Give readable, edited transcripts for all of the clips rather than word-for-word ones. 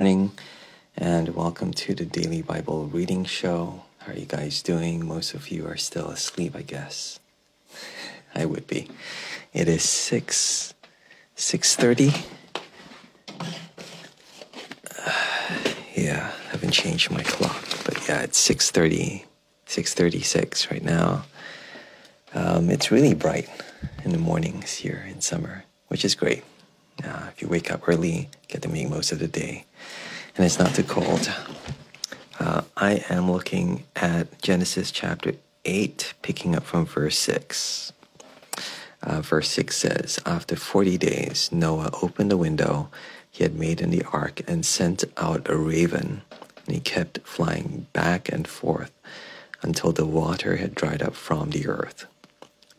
Morning, and welcome to the Daily Bible Reading Show. How are you guys doing? Most of you are still asleep, I guess. I would be. It is 6:30. Yeah, I haven't changed my clock, but yeah, it's 6:36 right now. It's really bright in the mornings here in summer, which is great. If you wake up early, get to make most of the day, and it's not too cold. I am looking at Genesis chapter 8, picking up from verse 6. Verse 6 says, "After 40 days, Noah opened the window he had made in the ark and sent out a raven, and he kept flying back and forth until the water had dried up from the earth.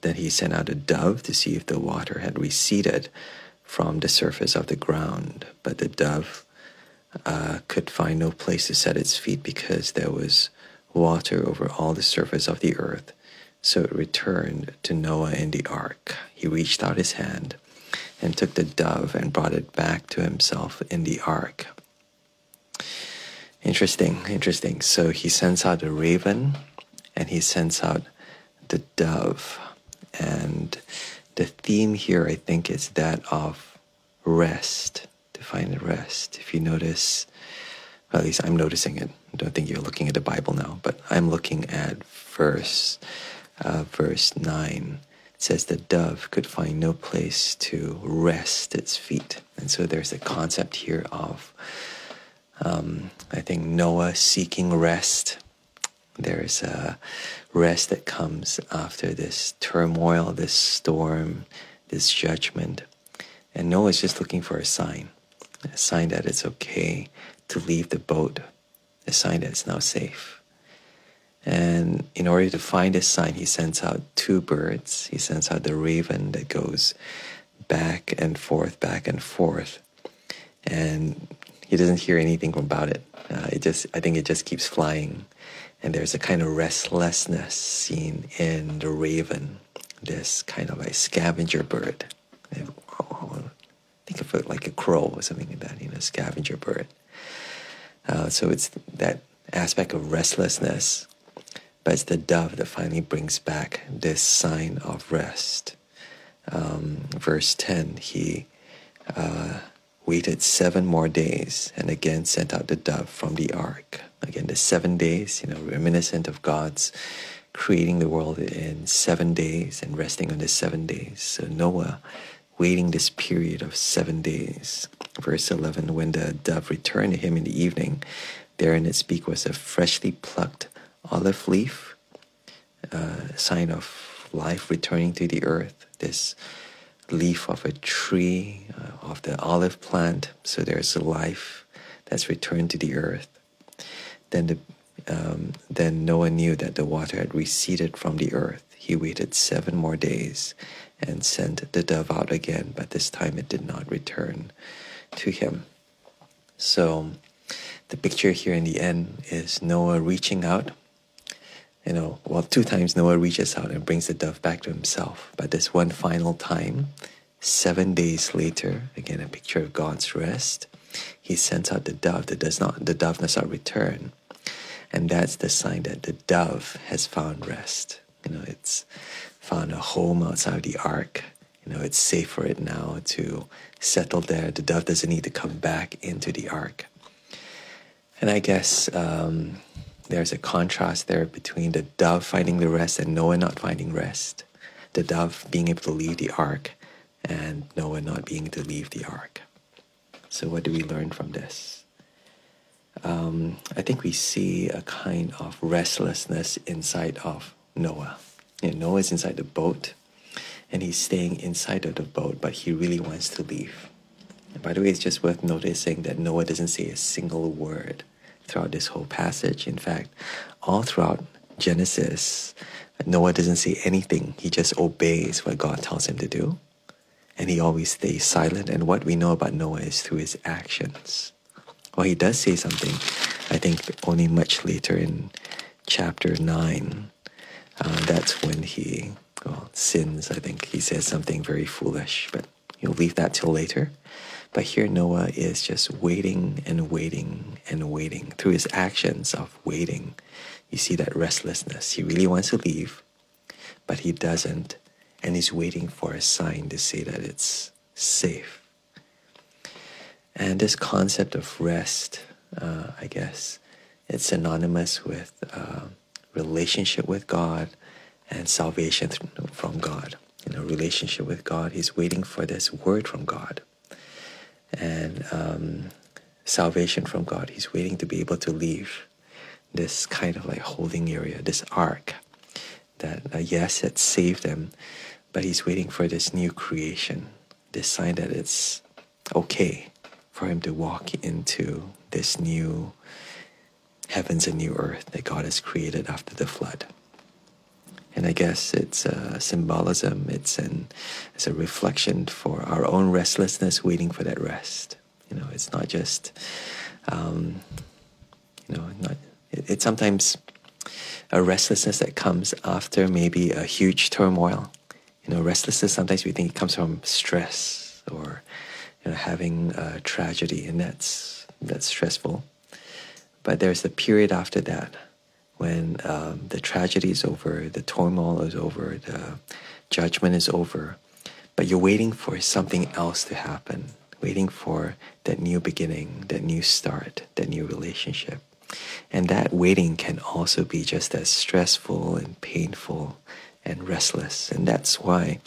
Then he sent out a dove to see if the water had receded from the surface of the ground, but the dove could find no place to set its feet because there was water over all the surface of the earth. So it returned to Noah in the ark. He reached out his hand and took the dove and brought it back to himself in the ark." Interesting. So he sends out a raven and he sends out the dove. And the theme here, I think, is that of rest, to find rest. If you notice, well, at least I'm noticing it. I don't think you're looking at the Bible now, but I'm looking at verse 9. It says the dove could find no place to rest its feet. And so there's a concept here of, I think, Noah seeking rest. There's a rest that comes after this turmoil, this storm, this judgment. And Noah's just looking for a sign that it's okay to leave the boat, a sign that it's now safe. And in order to find this sign, he sends out two birds. He sends out the raven that goes back and forth. And he doesn't hear anything about it. I think it just keeps flying. And there's a kind of restlessness seen in the raven, this kind of like scavenger bird. Think of it like a crow or something like that, scavenger bird. So it's that aspect of restlessness, but it's the dove that finally brings back this sign of rest. Verse 10, he waited 7 more days and again sent out the dove from the ark. Again, the 7 days, reminiscent of God's creating the world in 7 days and resting on the 7 days. So Noah waiting this period of 7 days. Verse 11, "When the dove returned to him in the evening, there in its beak was a freshly plucked olive leaf," a sign of life returning to the earth, this leaf of a tree, of the olive plant. So there's life that's returned to the earth. Then Noah knew that the water had receded from the earth. He waited 7 more days and sent the dove out again, but this time it did not return to him. So the picture here in the end is Noah reaching out. 2 times Noah reaches out and brings the dove back to himself. But this one final time, 7 days later, again, a picture of God's rest, he sends out the dove that does not return. And that's the sign that the dove has found rest. It's found a home outside of the ark. It's safe for it now to settle there. The dove doesn't need to come back into the ark. And I guess there's a contrast there between the dove finding the rest and Noah not finding rest. The dove being able to leave the ark and Noah not being able to leave the ark. So what do we learn from this? I think we see a kind of restlessness inside of Noah. Noah's inside the boat, and he's staying inside of the boat, but he really wants to leave. And by the way, it's just worth noticing that Noah doesn't say a single word throughout this whole passage. In fact, all throughout Genesis, Noah doesn't say anything. He just obeys what God tells him to do. And he always stays silent. And what we know about Noah is through his actions. Well, he does say something, I think, only much later in chapter 9. That's when he sins, I think. He says something very foolish, but you'll leave that till later. But here Noah is just waiting and waiting and waiting. Through his actions of waiting, you see that restlessness. He really wants to leave, but he doesn't. And he's waiting for a sign to say that it's safe. And this concept of rest, I guess, it's synonymous with relationship with God and salvation from God. You know, relationship with God, he's waiting for this word from God. And salvation from God, he's waiting to be able to leave this kind of like holding area, this ark that, yes, it saved them, but he's waiting for this new creation, this sign that it's okay for him to walk into this new heavens and new earth that God has created after the flood. And I guess it's a symbolism, it's a reflection for our own restlessness, waiting for that rest. You know, it's not just, it's sometimes a restlessness that comes after maybe a huge turmoil. You know, restlessness, sometimes we think it comes from stress or, you know, having a tragedy, and that's stressful. But there's a period after that when the tragedy is over, the turmoil is over, the judgment is over, but you're waiting for something else to happen, waiting for that new beginning, that new start, that new relationship. And that waiting can also be just as stressful and painful and restless. And that's why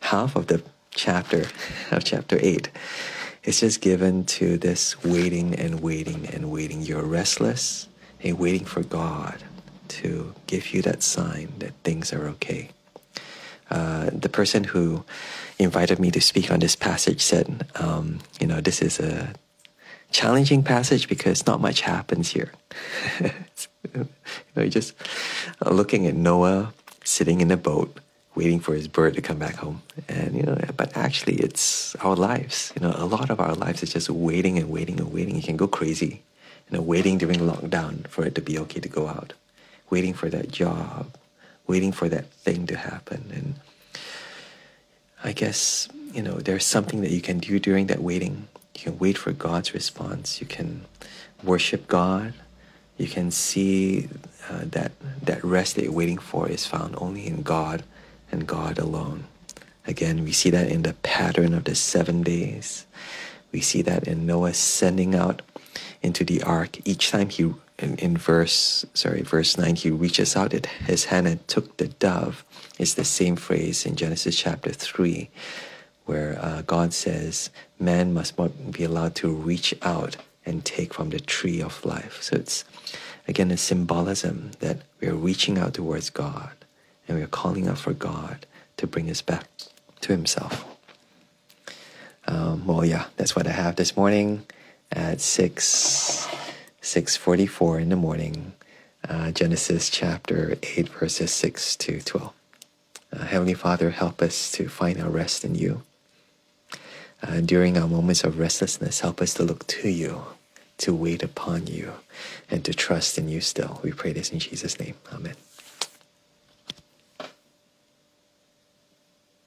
half of the chapter, of chapter 8, is just given to this waiting and waiting and waiting. You're restless and waiting for God to give you that sign that things are okay. The person who invited me to speak on this passage said, this is a challenging passage because not much happens here. You're just looking at Noah sitting in a boat, waiting for his bird to come back home. And, but actually it's our lives. You know, a lot of our lives is just waiting and waiting and waiting. You can go crazy, waiting during lockdown for it to be okay to go out, waiting for that job, waiting for that thing to happen. And I guess, there's something that you can do during that waiting. You can wait for God's response. You can worship God. You can see that rest that you're waiting for is found only in God and God alone. Again, we see that in the pattern of the 7 days. We see that in Noah sending out into the ark. Each time he, verse 9, he reaches out his hand and took the dove. It's the same phrase in Genesis chapter 3. Where God says, man must not be allowed to reach out and take from the tree of life. So it's, again, a symbolism that we are reaching out towards God and we are calling out for God to bring us back to himself. That's what I have this morning at 6:44 in the morning, Genesis chapter 8, verses 6 to 12. Heavenly Father, help us to find our rest in you. During our moments of restlessness, help us to look to you, to wait upon you, and to trust in you still. We pray this in Jesus' name. Amen.